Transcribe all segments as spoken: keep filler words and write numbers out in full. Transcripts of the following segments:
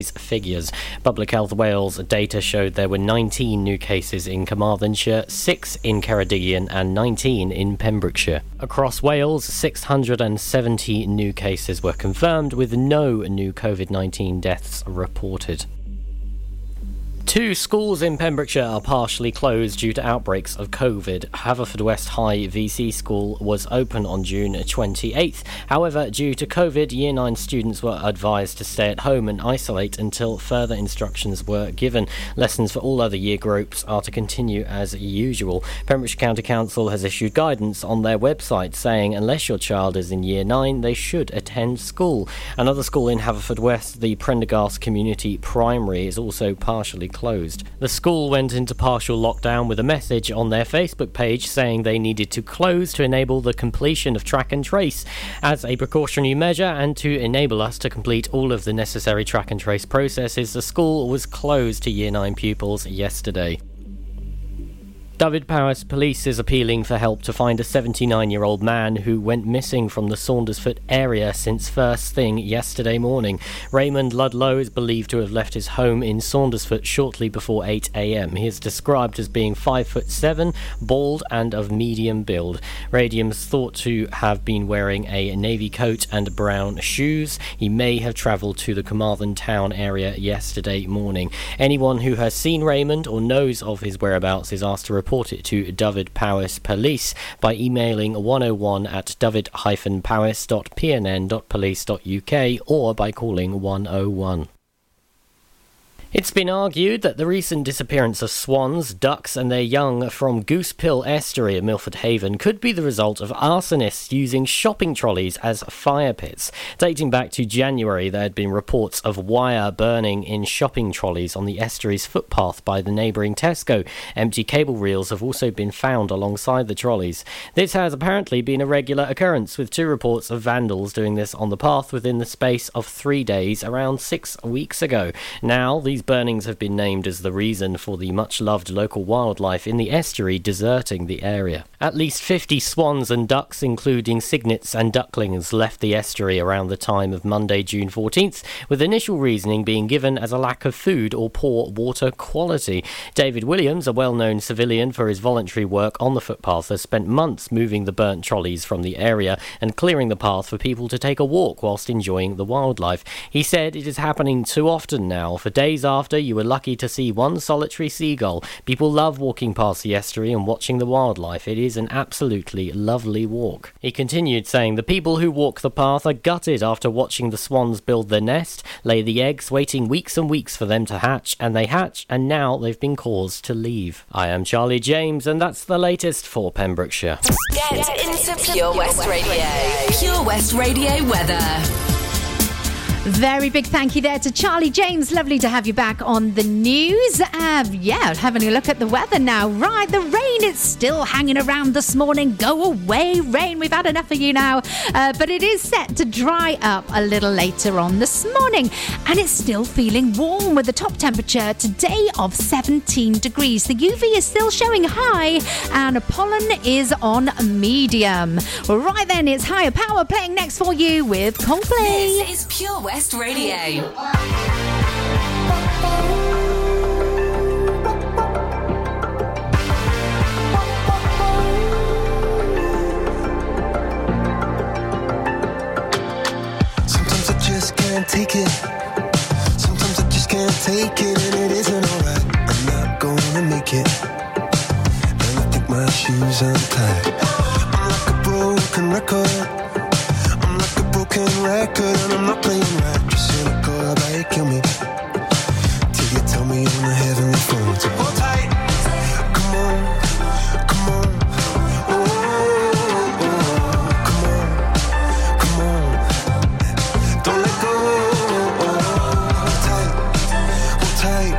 Figures. Public Health Wales data showed there were nineteen new cases in Carmarthenshire, six in Ceredigion and nineteen in Pembrokeshire. Across Wales, six hundred seventy new cases were confirmed with no new covid nineteen deaths reported. Two schools in Pembrokeshire are partially closed due to outbreaks of COVID. Haverfordwest High V C School was open on June twenty-eighth. However, due to COVID, Year nine students were advised to stay at home and isolate until further instructions were given. Lessons for all other year groups are to continue as usual. Pembrokeshire County Council has issued guidance on their website saying unless your child is in Year nine, they should attend school. Another school in Haverfordwest, the Prendergast Community Primary, is also partially closed. Closed. The school went into partial lockdown with a message on their Facebook page saying they needed to close to enable the completion of track and trace as a precautionary measure and to enable us to complete all of the necessary track and trace processes. The school was closed to Year nine pupils yesterday. David Paris Police is appealing for help to find a seventy-nine-year-old man who went missing from the Saundersfoot area since first thing yesterday morning. Raymond Ludlow is believed to have left his home in Saundersfoot shortly before eight a.m. He is described as being five foot seven, bald and of medium build. Radium's thought to have been wearing a navy coat and brown shoes. He may have travelled to the Carmarthen town area yesterday morning. Anyone who has seen Raymond or knows of his whereabouts is asked to report Report it to Dyfed-Powys Police by emailing one oh one at dyfed dash powys dot p n n dot police dot u k or by calling one oh one. It's been argued that the recent disappearance of swans, ducks and their young from Goosepill Estuary at Milford Haven could be the result of arsonists using shopping trolleys as fire pits. Dating back to January, there had been reports of wire burning in shopping trolleys on the estuary's footpath by the neighbouring Tesco. Empty cable reels have also been found alongside the trolleys. This has apparently been a regular occurrence, with two reports of vandals doing this on the path within the space of three days around six weeks ago. Now, these These burnings have been named as the reason for the much-loved local wildlife in the estuary deserting the area. At least fifty swans and ducks, including cygnets and ducklings, left the estuary around the time of Monday, June fourteenth, with initial reasoning being given as a lack of food or poor water quality. David Williams, a well-known civilian for his voluntary work on the footpath, has spent months moving the burnt trolleys from the area and clearing the path for people to take a walk whilst enjoying the wildlife. He said it is happening too often now. For days after, you were lucky to see one solitary seagull. People love walking past the estuary and watching the wildlife. It is an absolutely lovely walk. He continued saying the people who walk the path are gutted after watching the swans build their nest, lay the eggs, waiting weeks and weeks for them to hatch, and they hatch, and now they've been caused to leave. I am Charlie James, and that's the latest for Pembrokeshire. Get into Pure West Radio. Pure West Radio weather. Very big thank you there to Charlie James. Lovely to have you back on the news. Um, yeah, having a look at the weather now. Right, the rain is still hanging around this morning. Go away, rain. We've had enough of you now. Uh, but it is set to dry up a little later on this morning. And it's still feeling warm with the top temperature today of seventeen degrees. The U V is still showing high and pollen is on medium. Well, right then, it's Higher Power playing next for you with Coldplay. This is Pure West Radio. Sometimes I just can't take it. Sometimes I just can't take it, and it isn't alright. I'm not gonna make it. And I think my shoes are tied. I'm like a broken record. Record and I'm not playing right. You're cynical about it, kill me till you tell me on the heavenly phone to hold tight. Come on, come on, oh, oh, oh. Come on, come on, don't let go. Hold tight, hold tight,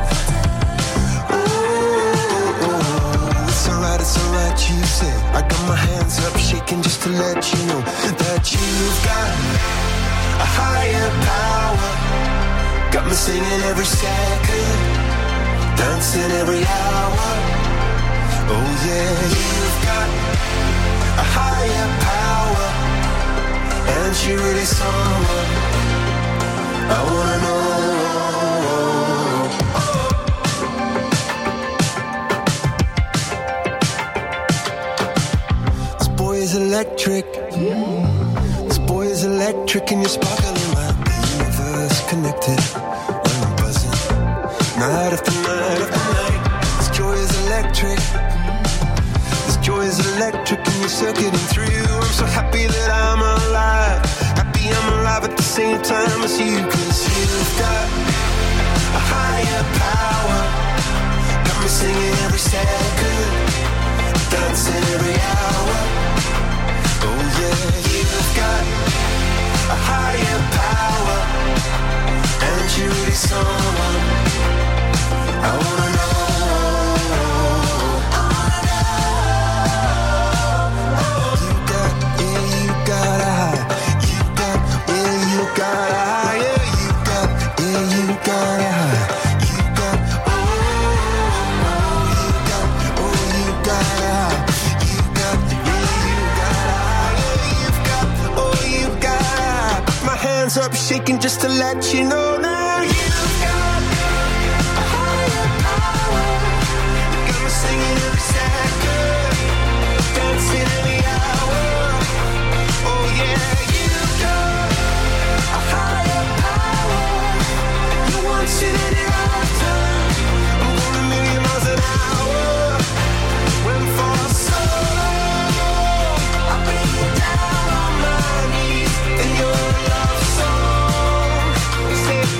oh, oh, oh. It's alright, it's alright, you said. I got my hands up shaking just to let you know that you've got a higher power, got me singing every second, dancing every hour. Oh yeah, you've got a higher power, and she really someone I wanna know. electric. This boy is electric, and you're sparkling like the universe connected. When I'm buzzing, night after night after night, this joy is electric. This joy is electric, and you're circuiting through. I'm so happy that I'm alive. Happy I'm alive at the same time as you, 'cause you've got a higher power. Got me singing every second. Dancing every hour. Oh yeah, you've got a higher power, and you're really someone I wanna know. I wanna know. Oh. You got, yeah, you got a high. You got, yeah, you got a high. Yeah, you got, yeah, you got a high. Up shaking just to let you know now you've got a higher power. You're gonna sing every second, dancing every hour. Oh yeah, you've got a higher power. You want it in your lifetime. I'm going a million miles an hour. Went for so long, I've been down on my knees in your love. We'll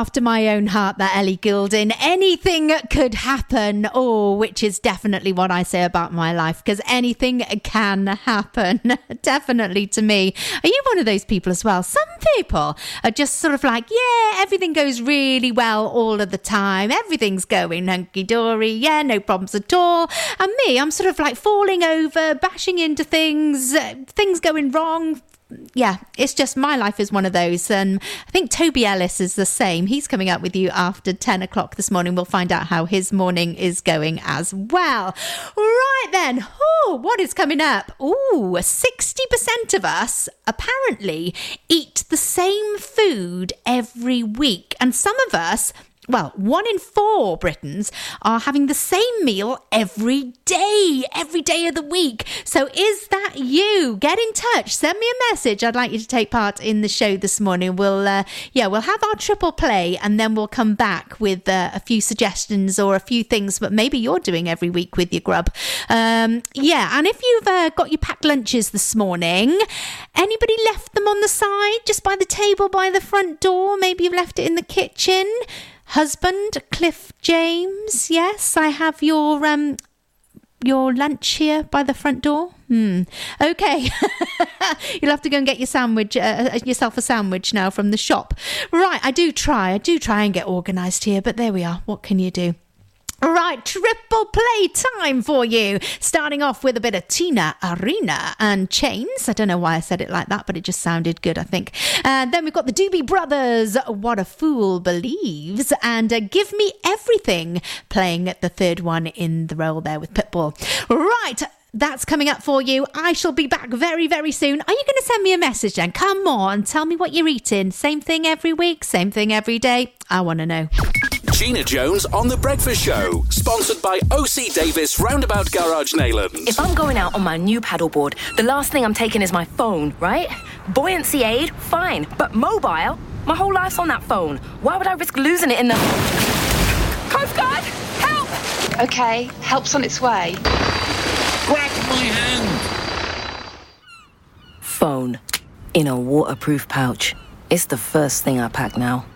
After my own heart, that Ellie Gilden. Anything could happen, oh, which is definitely what I say about my life, because anything can happen, definitely to me. Are you one of those people as well? Some people are just sort of like, yeah, everything goes really well all of the time. Everything's going hunky-dory, yeah, no problems at all. And me, I'm sort of like falling over, bashing into things, things going wrong. Yeah, it's just my life is one of those. And um, I think Toby Ellis is the same. He's coming up with you after ten o'clock this morning. We'll find out how his morning is going as well. Right then. Oh, what is coming up? Oh, sixty percent of us apparently eat the same food every week. And some of us... Well, one in four Britons are having the same meal every day, every day of the week. So is that you? Get in touch. Send me a message. I'd like you to take part in the show this morning. We'll, uh, yeah, we'll have our triple play and then we'll come back with uh, a few suggestions or a few things that maybe you're doing every week with your grub. Um, yeah, and if you've uh, got your packed lunches this morning, anybody left them on the side, just by the table, by the front door? Maybe you've left it in the kitchen. Husband, Cliff James, yes, I have your um, your lunch here by the front door. Hmm. Okay. You'll have to go and get your sandwich, uh, yourself a sandwich now from the shop. Right, I do try, I do try and get organised here, but there we are. What can you do? Right, triple play time for you. Starting off with a bit of Tina Arena and Chains. I don't know why I said it like that, but it just sounded good, I think. And then we've got the Doobie Brothers, What a Fool Believes, and uh, Give Me Everything, playing the third one in the role there with Pitbull. Right, that's coming up for you. I shall be back very, very soon. Are you going to send me a message then? Come on, tell me what you're eating. Same thing every week, same thing every day. I want to know. Gina Jones on The Breakfast Show, sponsored by O C. Davis Roundabout Garage, Nailands. If I'm going out on my new paddleboard, the last thing I'm taking is my phone, right? Buoyancy aid, fine, but mobile? My whole life's on that phone. Why would I risk losing it in the... Coast Guard, help! OK, help's on its way. Grab my hand! Phone. In a waterproof pouch. It's the first thing I pack now.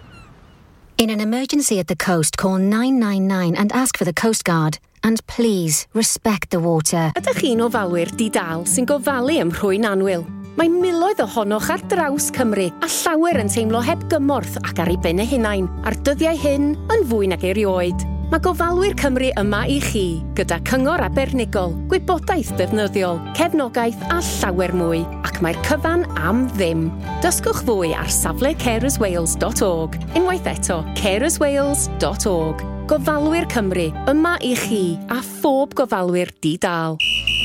In an emergency at the coast, call nine nine nine and ask for the Coast Guard. And please, respect the water. Ydych chi'n ofalwyr di-dal sy'n gofalu am rhywun anwyl? Mae miloedd ohonoch ar draws Cymru a llawer yn teimlo heb gymorth ac ar ei ben y hunain, a'r dyddiau hyn yn fwy nag erioed. Mae Gofalwyr Cymru yma i chi, gyda cyngor abernigol, gwybodaeth defnyddiol, cefnogaeth a llawer mwy, ac mae'r cyfan am ddim. Dysgwch fwy ar safle careswales dot org, unwaith eto careswales dot org. Gofalwyr Cymru, yma i chi a phob gofalwyr di-dal.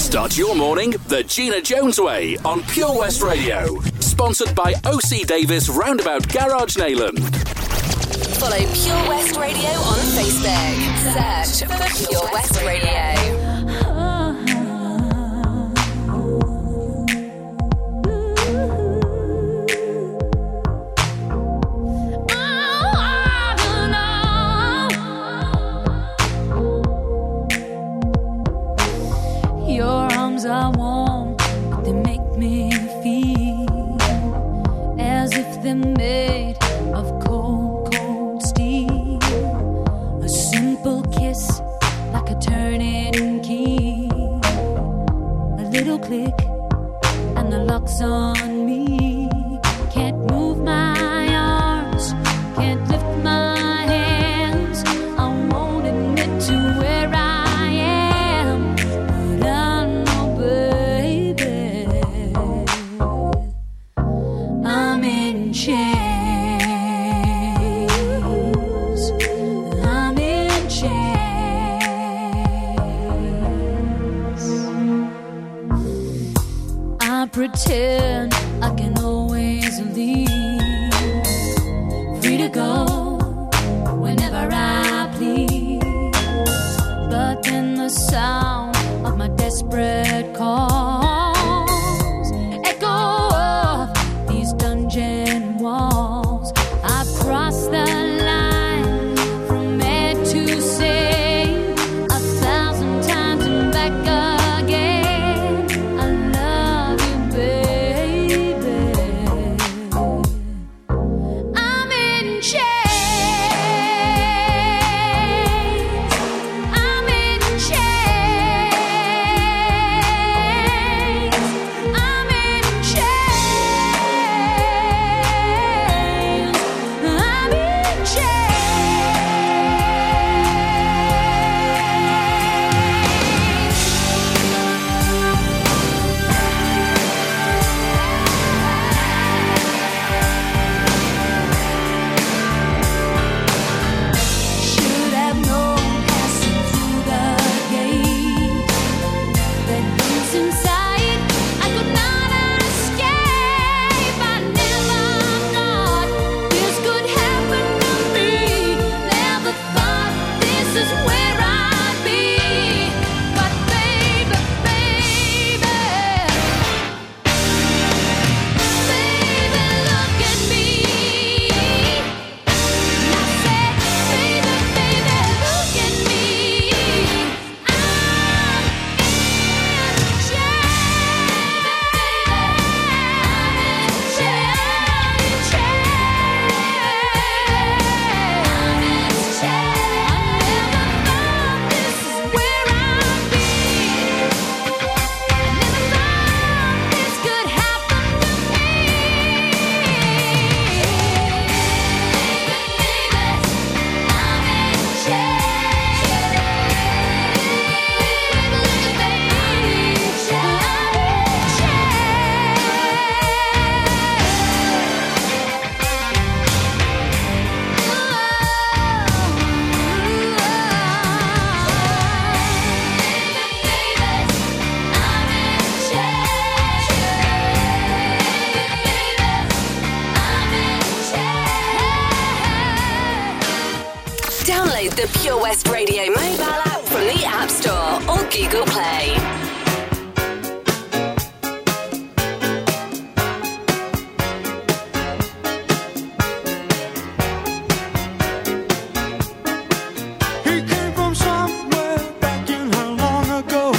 Start your morning the Gina Jones way on Pure West Radio. Sponsored by O C. Davis Roundabout Garage, Nailands. Follow Pure West Radio on Facebook. Search for Pure West Radio. Your arms are warm, but they make me feel as if they're made of cold. Like a turning key, a little click, and the lock's on me. Can't move my arms, can't lift my hands. I won't admit to where I am, but I know, baby, I'm in chains. Pretend I can always leave, free to go whenever I please. But then the sound of my desperate calls echo off these dungeon walls. I cross the line from mad to sane, a thousand times and back up. He came from somewhere back in how long ago.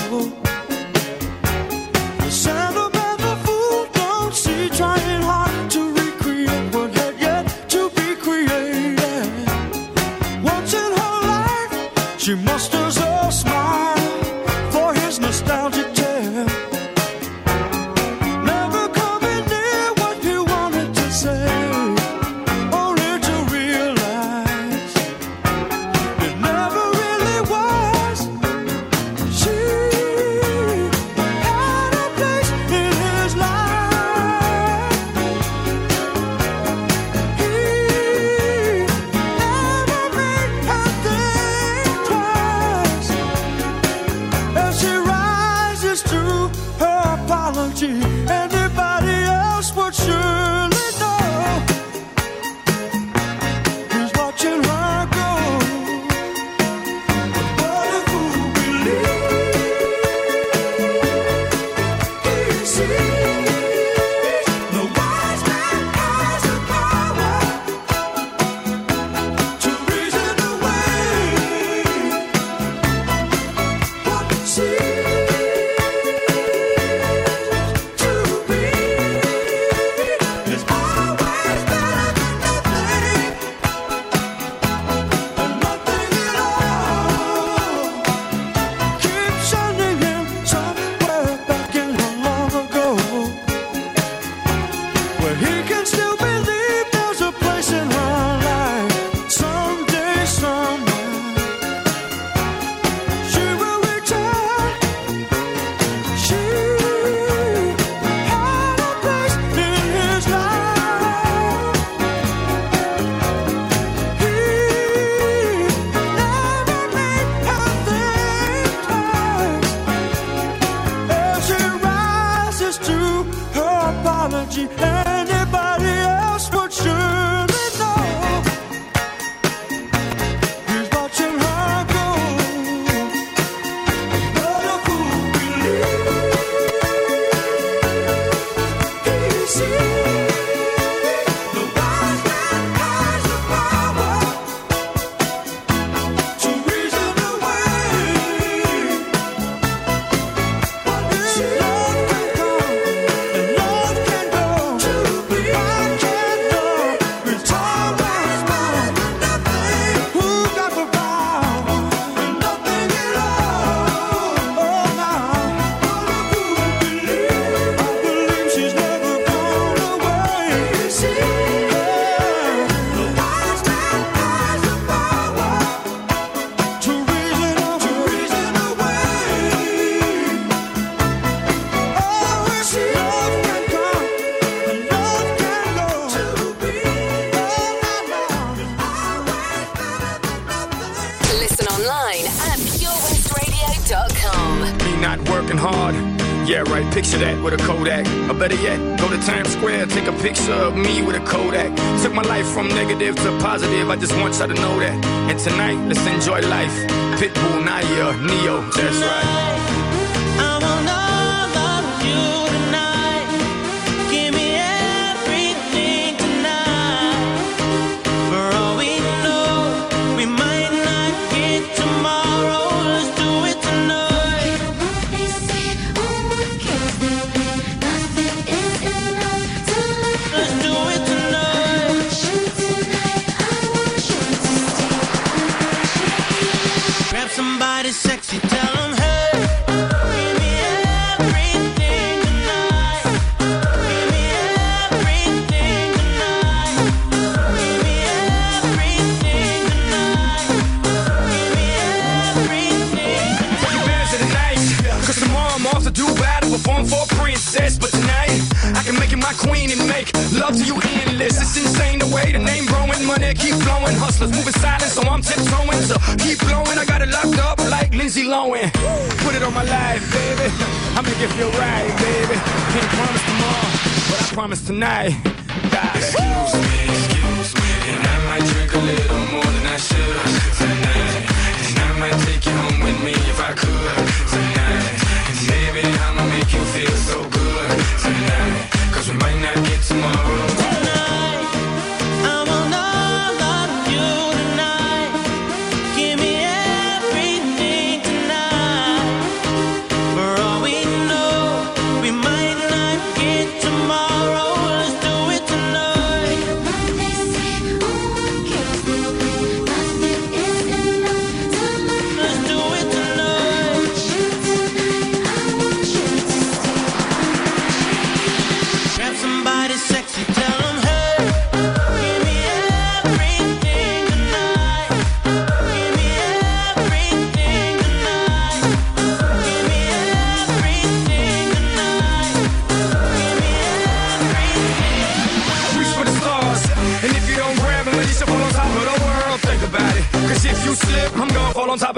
working hard. Yeah, right, picture that with a Kodak. Or better yet, go to Times Square, take a picture of me with a Kodak. Took my life from negative to positive, I just want y'all to know that. And tonight, let's enjoy life. Pitbull, Nadia, Neo, that's right. Queen and make love to you endless. It's insane the way the name growing, money keep flowing, hustlers moving silent, so I'm tiptoeing. So keep blowing, I got it locked up like Lindsay Lohan. Put it on my life, baby. I make it feel right, baby. Can't promise tomorrow, but I promise tonight. Die. Excuse me, excuse me, and I might drink a little more than I should tonight, and I might take you home with me if I could tonight, and baby I'ma make you feel so good tonight. We might not get tomorrow. Tonight, I want all of you tonight. Give me everything tonight. For all we know, we might not get tomorrow. Let's do it tonight. What they say, oh, I can't believe nothing is enough tonight. Let's do it tonight. I want you tonight, I want you tonight. Grab somebody sexy, tell them, hey, give me everything tonight. Give me everything tonight. Give me everything tonight. Give me everything. Reach for the stars, and if you don't grab them, at least you'll fall on top of the world. Think about it, cause if you slip, I'm gonna fall on top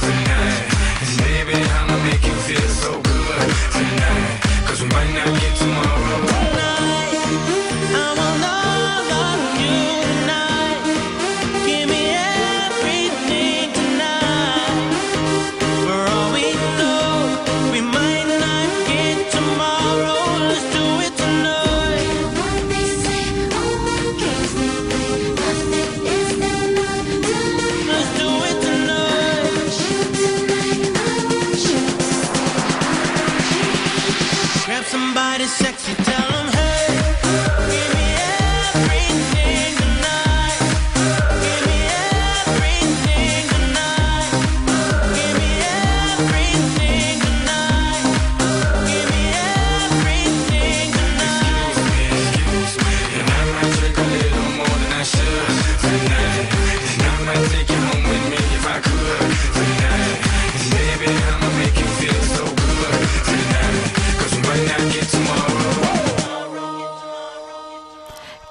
tonight, and baby, I'ma make you feel so good tonight, cause we might not get tomorrow. Tonight, I want all of you tonight. Give me everything tonight. For all we know, we might not get tomorrow. Let's do it tonight. What they say, oh, I can't believe nothing is enough tonight. Let's do it tonight. I want you tonight, I want you tonight. Grab somebody sexy, tell 'em, hey, give me everything tonight. Give me everything tonight. Give me everything tonight. Give me everything tonight. Excuse me, excuse me, and I might drink a little more than I should tonight, and I might take you home with me if I could tonight, and baby I'ma make you feel so good tonight, cause we might not get tomorrow.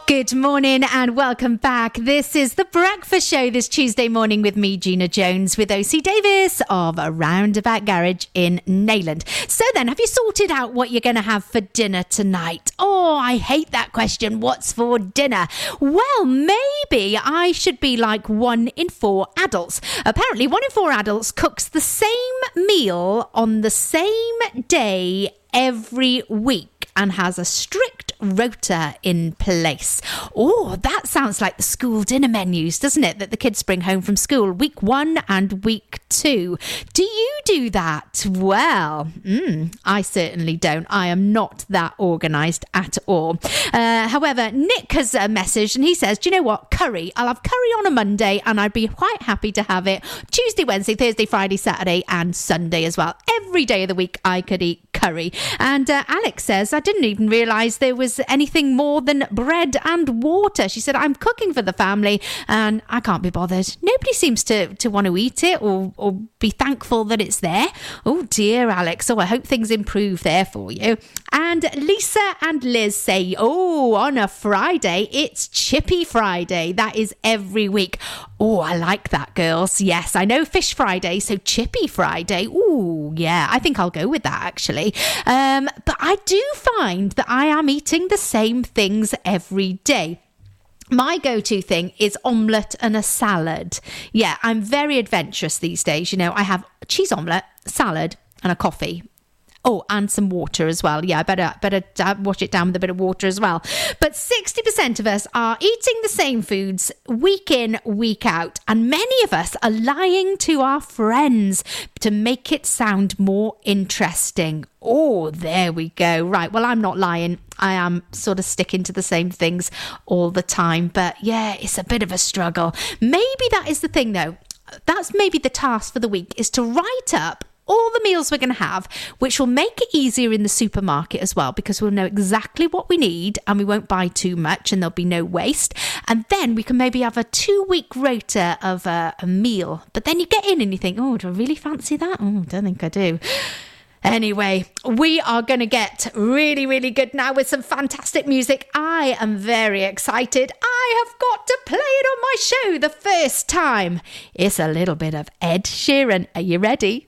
Good morning and welcome back. This is The Breakfast Show this Tuesday morning with me, Gina Jones, with O C. Davis of a Roundabout Garage in Nailand. So then, have you sorted out what you're going to have for dinner tonight? Oh, I hate that question. What's for dinner? Well, maybe I should be like one in four adults. Apparently, one in four adults cooks the same meal on the same day every week and has a strict rota in place. Oh, that sounds like the school dinner menus, doesn't it? That the kids bring home from school, week one and week two. Do you do that? Well, mm, I certainly don't. I am not that organised at all. Uh, however, Nick has a message and he says, do you know what? Curry. I'll have curry on a Monday and I'd be quite happy to have it Tuesday, Wednesday, Thursday, Friday, Saturday and Sunday as well. Every day of the week I could eat curry. curry. And uh, Alex says, I didn't even realise there was anything more than bread and water. She said, I'm cooking for the family and I can't be bothered. Nobody seems to, to want to eat it or, or be thankful that it's there. Oh dear, Alex. Oh, I hope things improve there for you. And Lisa and Liz say, oh, on a Friday, it's Chippy Friday. That is every week. Oh, I like that, girls. Yes, I know Fish Friday, so Chippy Friday. Oh, yeah, I think I'll go with that, actually. Um, but I do find that I am eating the same things every day. My go-to thing is omelette and a salad. Yeah, I'm very adventurous these days. You know, I have cheese omelette, salad and a coffee. Oh, and some water as well. Yeah, I better, better wash it down with a bit of water as well. But sixty percent of us are eating the same foods week in, week out. And many of us are lying to our friends to make it sound more interesting. Oh, there we go. Right. Well, I'm not lying. I am sort of sticking to the same things all the time. But yeah, it's a bit of a struggle. Maybe that is the thing, though. That's maybe the task for the week, is to write up all the meals we're going to have, which will make it easier in the supermarket as well, because we'll know exactly what we need and we won't buy too much and there'll be no waste. And then we can maybe have a two-week rota of uh, a meal. But then you get in and you think, oh, do I really fancy that? Oh, I don't think I do. Anyway, we are going to get really, really good now with some fantastic music. I am very excited. I have got to play it on my show the first time. It's a little bit of Ed Sheeran. Are you ready?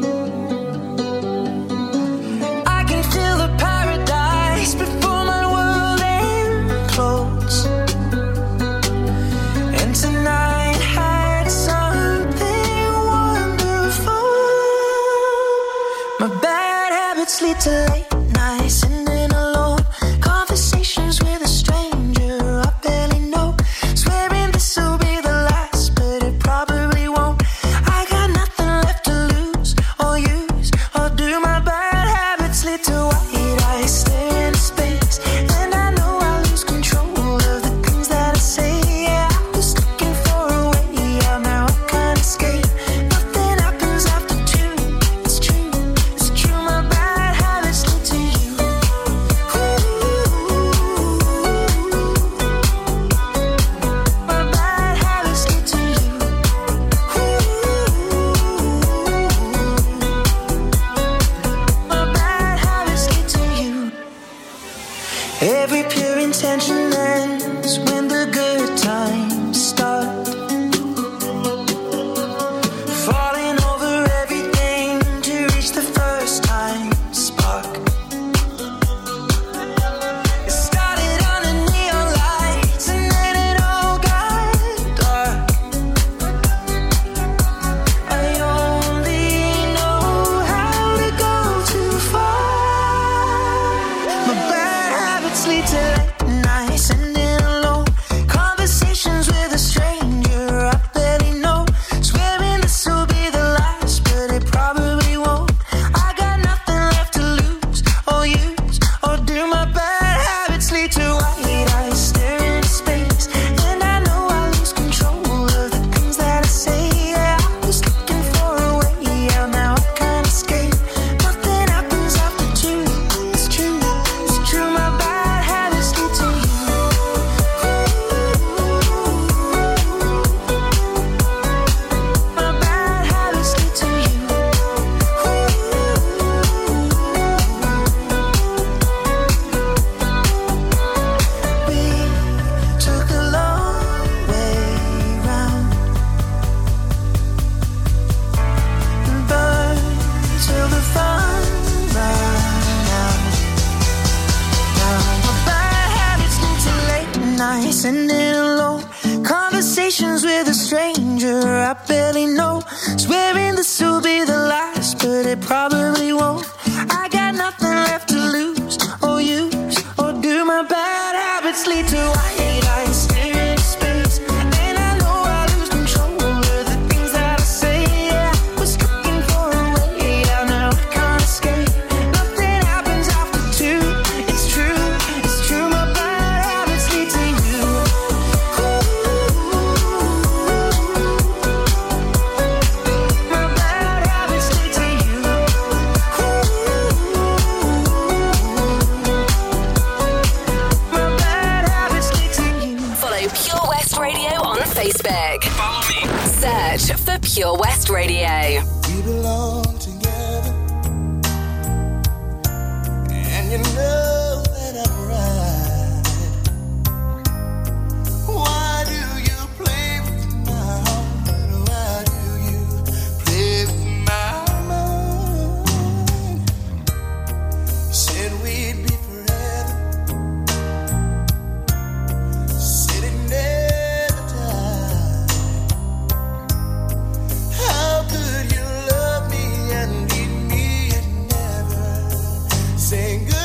I can feel the paradise before. Lead to late nights and then alone conversations with a stranger I barely know, swearing this will be the last, but it probably won't. I got nothing left to lose or use, or do my bad habits lead to white eyes staring into space, and I know I lose control of the things that I say. Yeah, I was looking for a way out, now I can't escape. Lead to white lights, spirits. music. Follow me. Search for Pure West Radio. We belong together, and you know that I'm right. Why do you play with my heart? Why do you play with my mind? Said we'd be forever, said it never died. How could you love me and leave me and never say goodbye?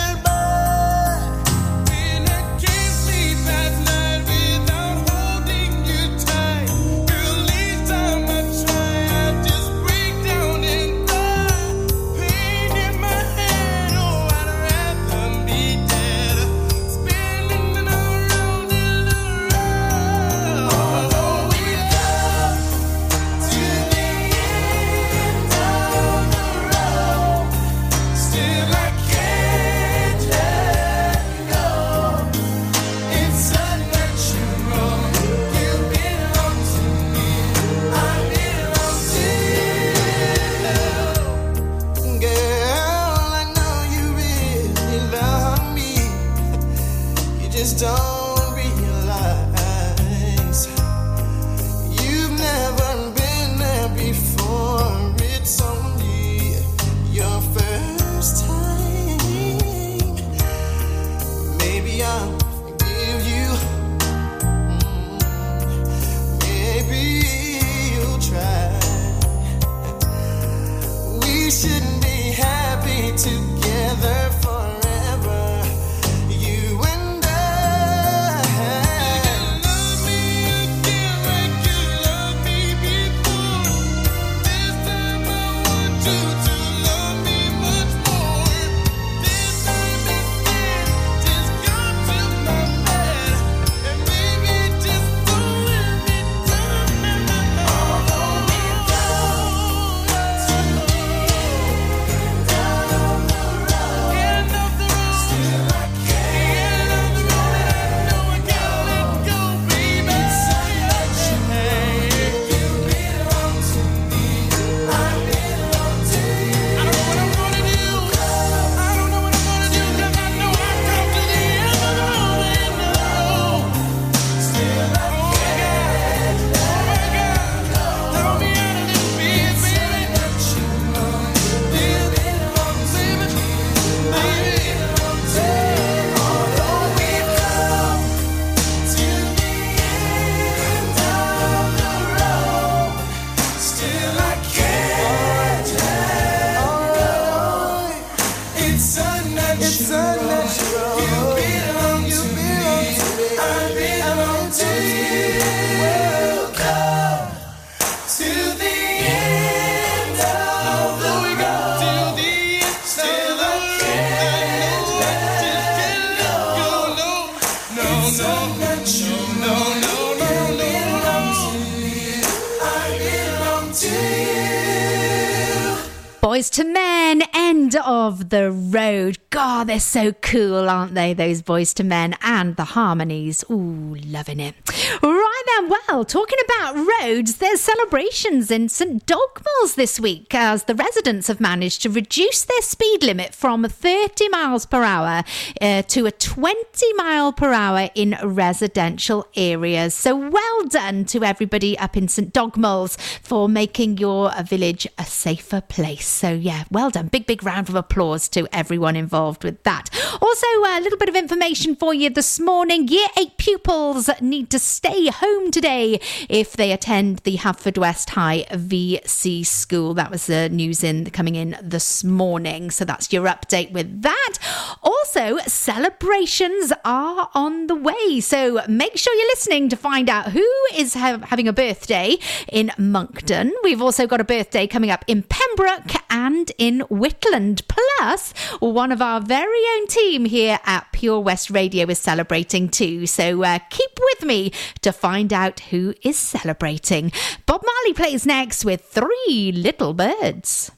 They're so cool, aren't they, those Boys to Men, and the harmonies. Ooh, loving it. Right then, well, talking about roads, there's celebrations in Saint Dogmaels this week as the residents have managed to reduce their speed limit from thirty miles per hour uh, to a twenty mile per hour in residential areas. So well done to everybody up in Saint Dogmaels for making your village a safer place. So yeah, well done. Big, big round of applause to everyone involved with that. Also, a little bit of information for you this morning. Year eight pupils need to stay home today if they attend the Haverfordwest High V C School. That was the news in coming in this morning. So that's your update with that. Also, celebrations are on the way. So make sure you're listening to find out who is ha- having a birthday in Moncton. We've also got a birthday coming up in Pembroke and in Whitland. Plus, one of our very own team here at Pure West Radio is celebrating too. So uh, keep with me to find out who is celebrating. Bob Marley plays next with Three Little Birds.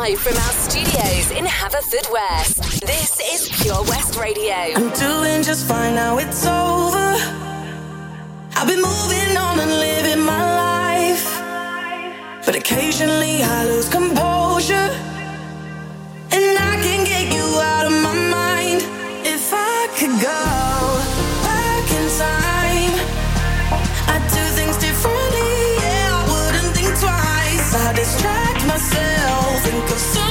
Live from our studios in Haverfordwest, this is Pure West Radio. I'm doing just fine, now it's over. I've been moving on and living my life, but occasionally I lose composure, and I can get you out of my mind. If I could go back in time, I'd do things differently, yeah, I wouldn't think twice. I distract myself, think of someone else.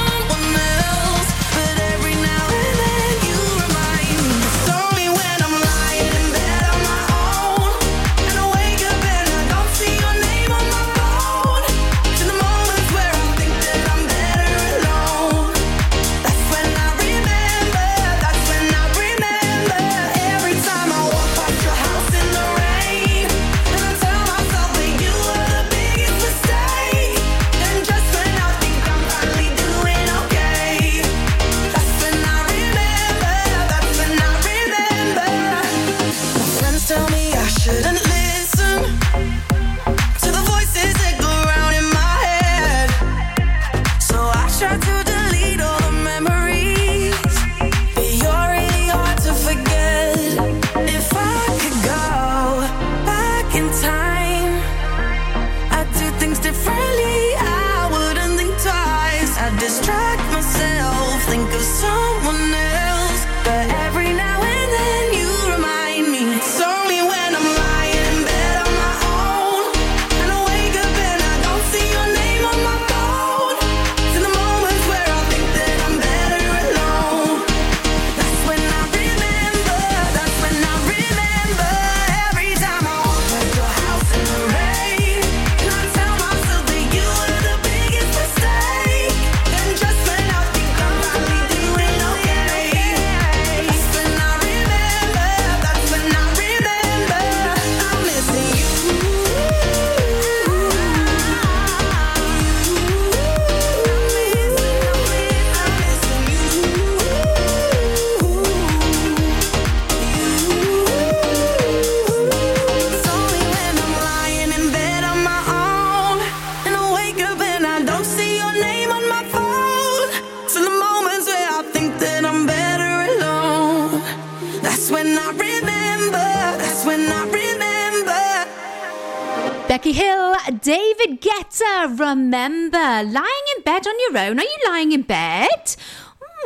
David Guetta, remember, lying in bed on your own. Are you lying in bed?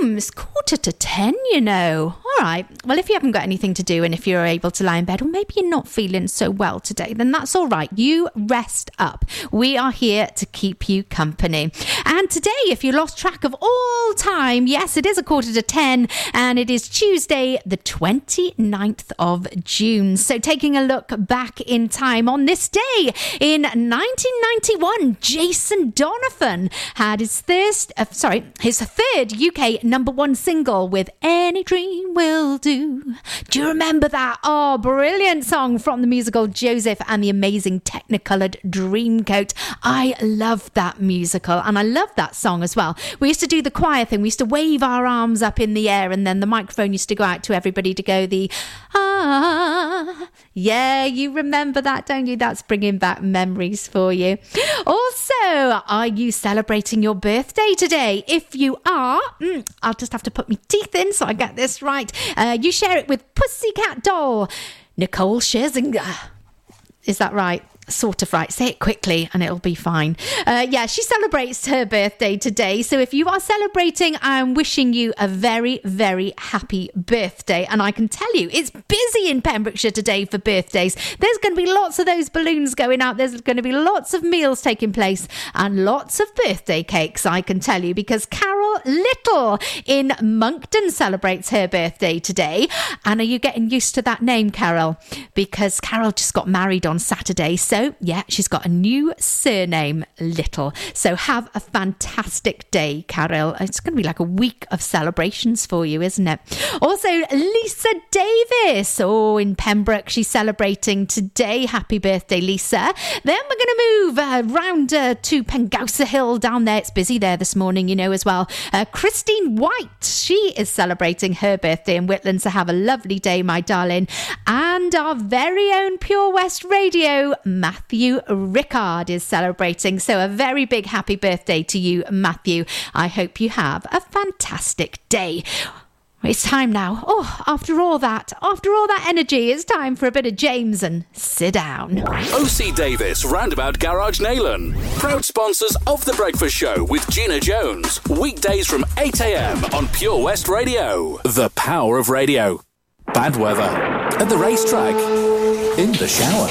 Mm, it's quarter to ten, you know. All right. Well, if you haven't got anything to do and if you're able to lie in bed, or maybe you're not feeling so well today, then that's all right. You rest up. We are here to keep you company. And today, if you lost track of all time, yes, it is a quarter to ten and it is Tuesday, the twenty-ninth of June. So taking a look back in time on this day in nineteen ninety-one, Jason Donovan had his first, uh, sorry, his third U K number one single with Any Dream Will Do. Do you remember that? Oh, brilliant song from the musical Joseph and the amazing Technicoloured Dreamcoat. I love that musical and I love that song as well. We used to do the choir thing. We used to wave our arms up in the air and then the microphone used to go out to everybody to go the ah. Yeah, you remember that, don't you? That's bringing back memories for you. Also, are you celebrating your birthday today? If you are, mm, I'll just have to put my teeth in so I get this right. Uh, you share it with Pussycat Doll, Nicole Scherzinger. Is that right? Sort of right. Say it quickly and it'll be fine. Uh, yeah, she celebrates her birthday today. So if you are celebrating, I'm wishing you a very, very happy birthday. And I can tell you, it's busy in Pembrokeshire today for birthdays. There's going to be lots of those balloons going out. There's going to be lots of meals taking place and lots of birthday cakes, I can tell you, because Carol Little in Moncton celebrates her birthday today. And are you getting used to that name, Carol? Because Carol just got married on Saturday. So So, yeah, she's got a new surname, Little. So have a fantastic day, Carol. It's going to be like a week of celebrations for you, isn't it? Also, Lisa Davis. Oh, in Pembroke, she's celebrating today. Happy birthday, Lisa. Then we're going to move uh, round uh, to Pengowser Hill down there. It's busy there this morning, you know, as well. Uh, Christine White, she is celebrating her birthday in Whitland. So have a lovely day, my darling. And our very own Pure West Radio, Matthew Rickard is celebrating. So a very big happy birthday to you, Matthew. I hope you have a fantastic day. It's time now. Oh, after all that, after all that energy, it's time for a bit of James and Sit Down. O C. Davis Roundabout Garage, Nayland. Proud sponsors of The Breakfast Show with Gina Jones. Weekdays from eight a.m. on Pure West Radio. The power of radio. Bad weather. At the racetrack. In the shower.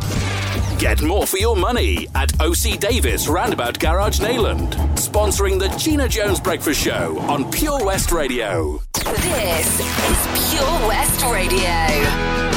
Get more for your money at O C. Davis Roundabout Garage, Nayland, sponsoring the Gina Jones Breakfast Show on Pure West Radio. This is Pure West Radio.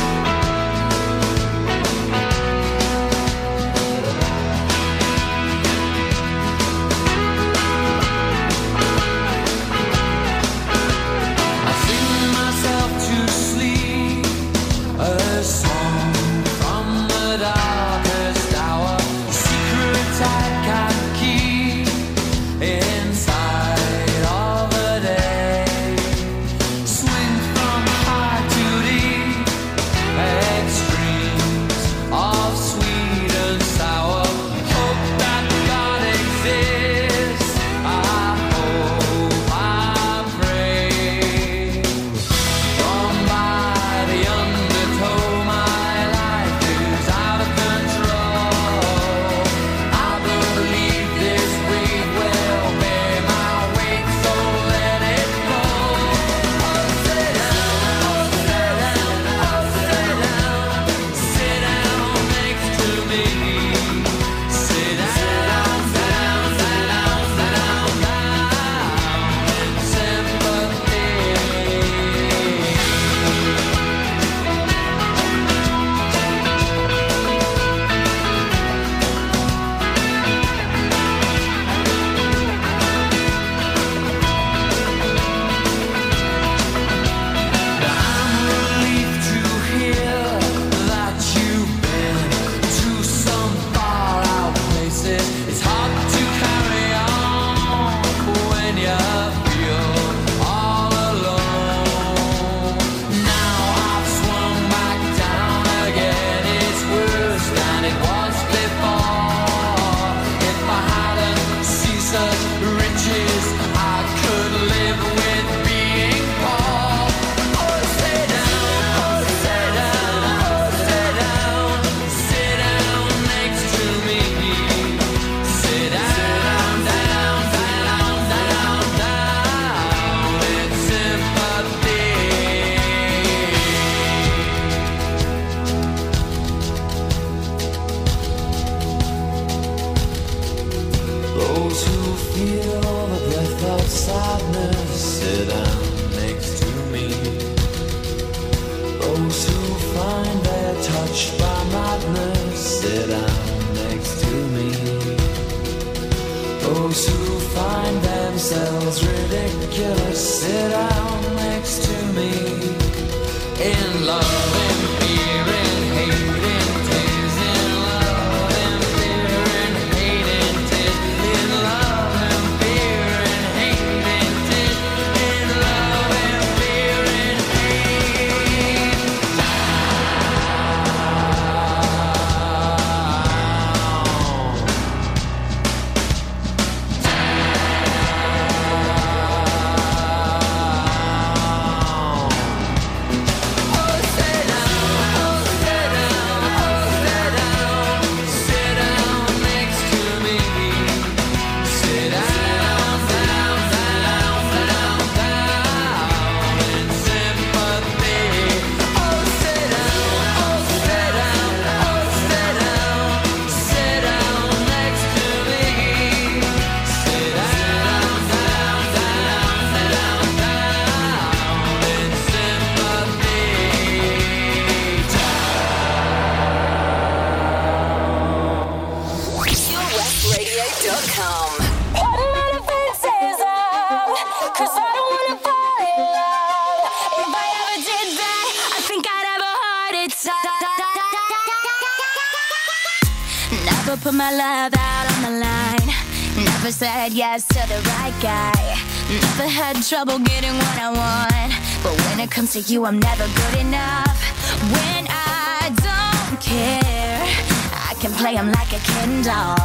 feels ridiculous. Sit down next to me. In love and fear and hate and tears. In love and fear and hate and tears. In love and fear and hate and tears. In love and fear and yes to the right guy. Never had trouble getting what I want, but when it comes to you, I'm never good enough. When I don't care, I can play him like a Ken doll.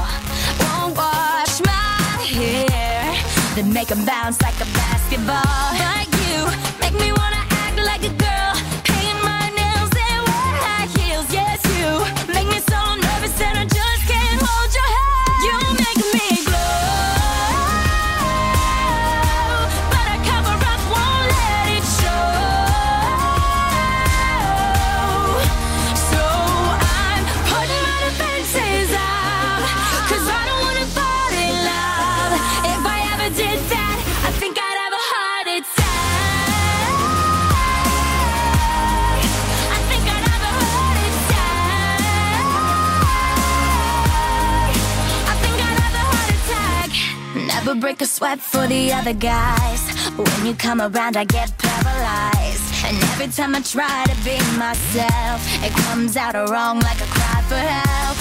Won't wash my hair, then make him bounce like a basketball. Like you, make me wanna act like a girl, paint my nails and wear high heels. Yes, you make me so nervous that I just can't hold your head. You make me glow. Break a sweat for the other guys. When you come around, I get paralyzed. And every time I try to be myself, it comes out wrong like a cry for help.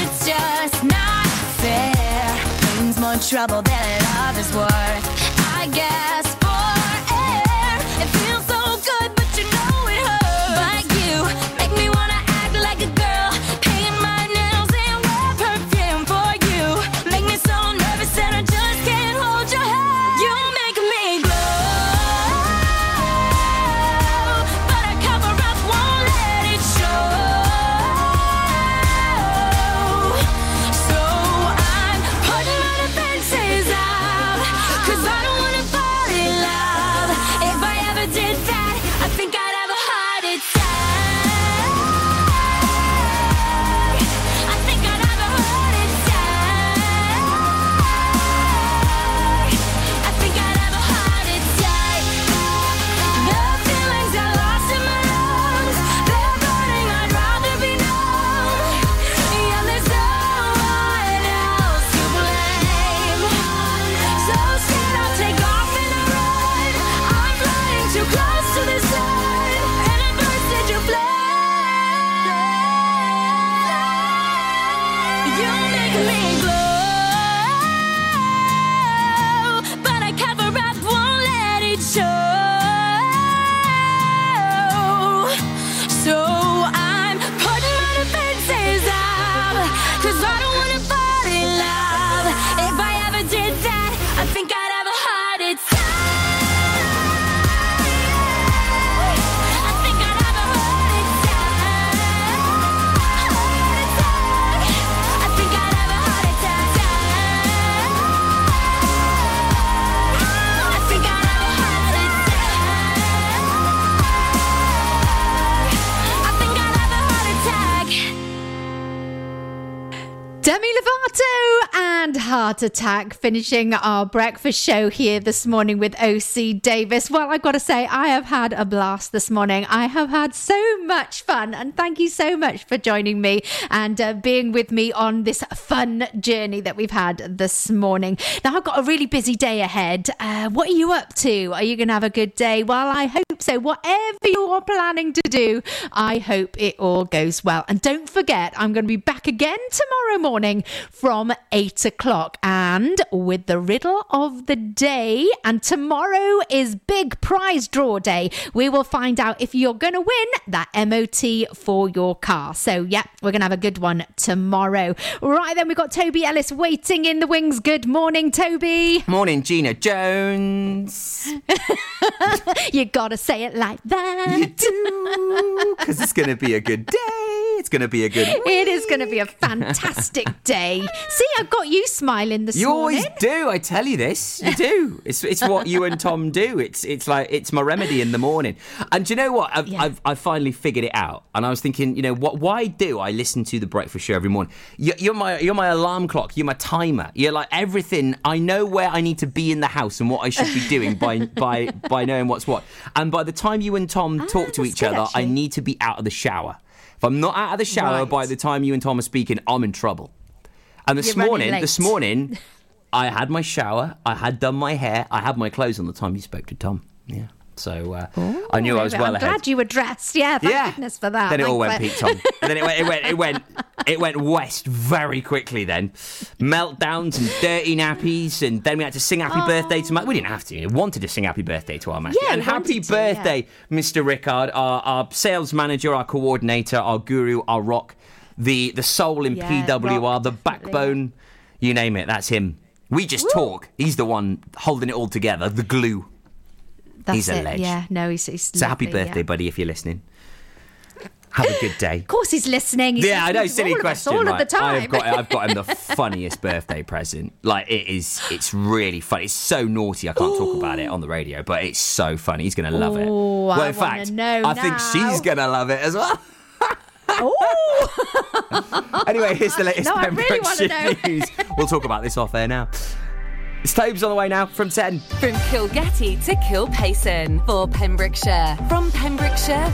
It's just not fair. Brings more trouble than love is worth. I gasp for air. It feels so good, but you know it hurts. Like you, make me wanna act like a girl. Paint my nails and wear perfume for you. Make me so nervous that I just can't hold your hand. You make me glow, but I cover up, won't let it show. So I'm putting my defenses out, 'cause I don't wanna fall in love. Demi Lovato and Heart Attack, finishing our breakfast show here this morning with O C. Davis. Well, I've got to say, I have had a blast this morning. I have had so much fun, and thank you so much for joining me and uh, being with me on this fun journey that we've had this morning. Now, I've got a really busy day ahead. Uh, what are you up to? Are you going to have a good day? Well, I hope so. Whatever you are planning to do, I hope it all goes well. And don't forget, I'm going to be back again tomorrow morning. morning from eight o'clock, and with the riddle of the day. And tomorrow is big prize draw day. We will find out if you're going to win that M O T for your car. So yeah, we're going to have a good one tomorrow. Right then, we've got Toby Ellis waiting in the wings. Good morning, Toby. Morning, Gina Jones. You got to say it like that. You do, because it's going to be a good day. It's going to be a good week. It is going to be a fantastic day. See, I've got you smiling this you morning. You always do. I tell you this. You do. It's it's what you and Tom do. It's it's like, it's my remedy in the morning. And do you know what? I've, yeah. I've, I've finally figured it out. And I was thinking, you know, what? Why do I listen to The Breakfast Show every morning? You, you're my you're my alarm clock. You're my timer. You're like everything. I know where I need to be in the house and what I should be doing by by by knowing what's what. And by the time you and Tom ah, talk to each other, actually. I need to be out of the shower. If I'm not out of the shower right. by the time you and Tom are speaking, I'm in trouble. And this You're morning, this morning, I had my shower, I had done my hair, I had my clothes on the time you spoke to Tom. Yeah. So uh, Ooh, I knew I was well I'm ahead. I'm glad you were dressed. Yeah, thank yeah. goodness for that. Then it all went Pete Tom. And then it went, it went, it went, it went west very quickly. Then meltdowns and dirty nappies, and then we had to sing Happy oh. Birthday to Matt. We didn't have to. We wanted to sing Happy Birthday to our Matt. Yeah, and Happy to, Birthday, yeah. Mister Rickard, our, our sales manager, our coordinator, our guru, our rock, the the soul in yeah, P W R, rock, the backbone. Yeah. You name it, that's him. We just Woo. talk. He's the one holding it all together. The glue. That's he's a it. ledge. Yeah, no, he's, he's so lovely, happy birthday, yeah. buddy, if you're listening. Have a good day. Of course he's listening. He's yeah, listening I know, silly all question. Of all right? of the time. I've got, I've got him the funniest birthday present. Like, it is, it's really funny. It's so naughty, I can't Ooh. talk about it on the radio, but it's so funny. He's going to love Ooh, it. Well, I in fact, know I now. think she's going to love it as well. Oh! Anyway, here's the latest no, Pembrokeshire really news. We'll talk about this off air now. It's Tobes on the way now from ten. From Kilgetty to Kilpayson for Pembrokeshire. From Pembrokeshire.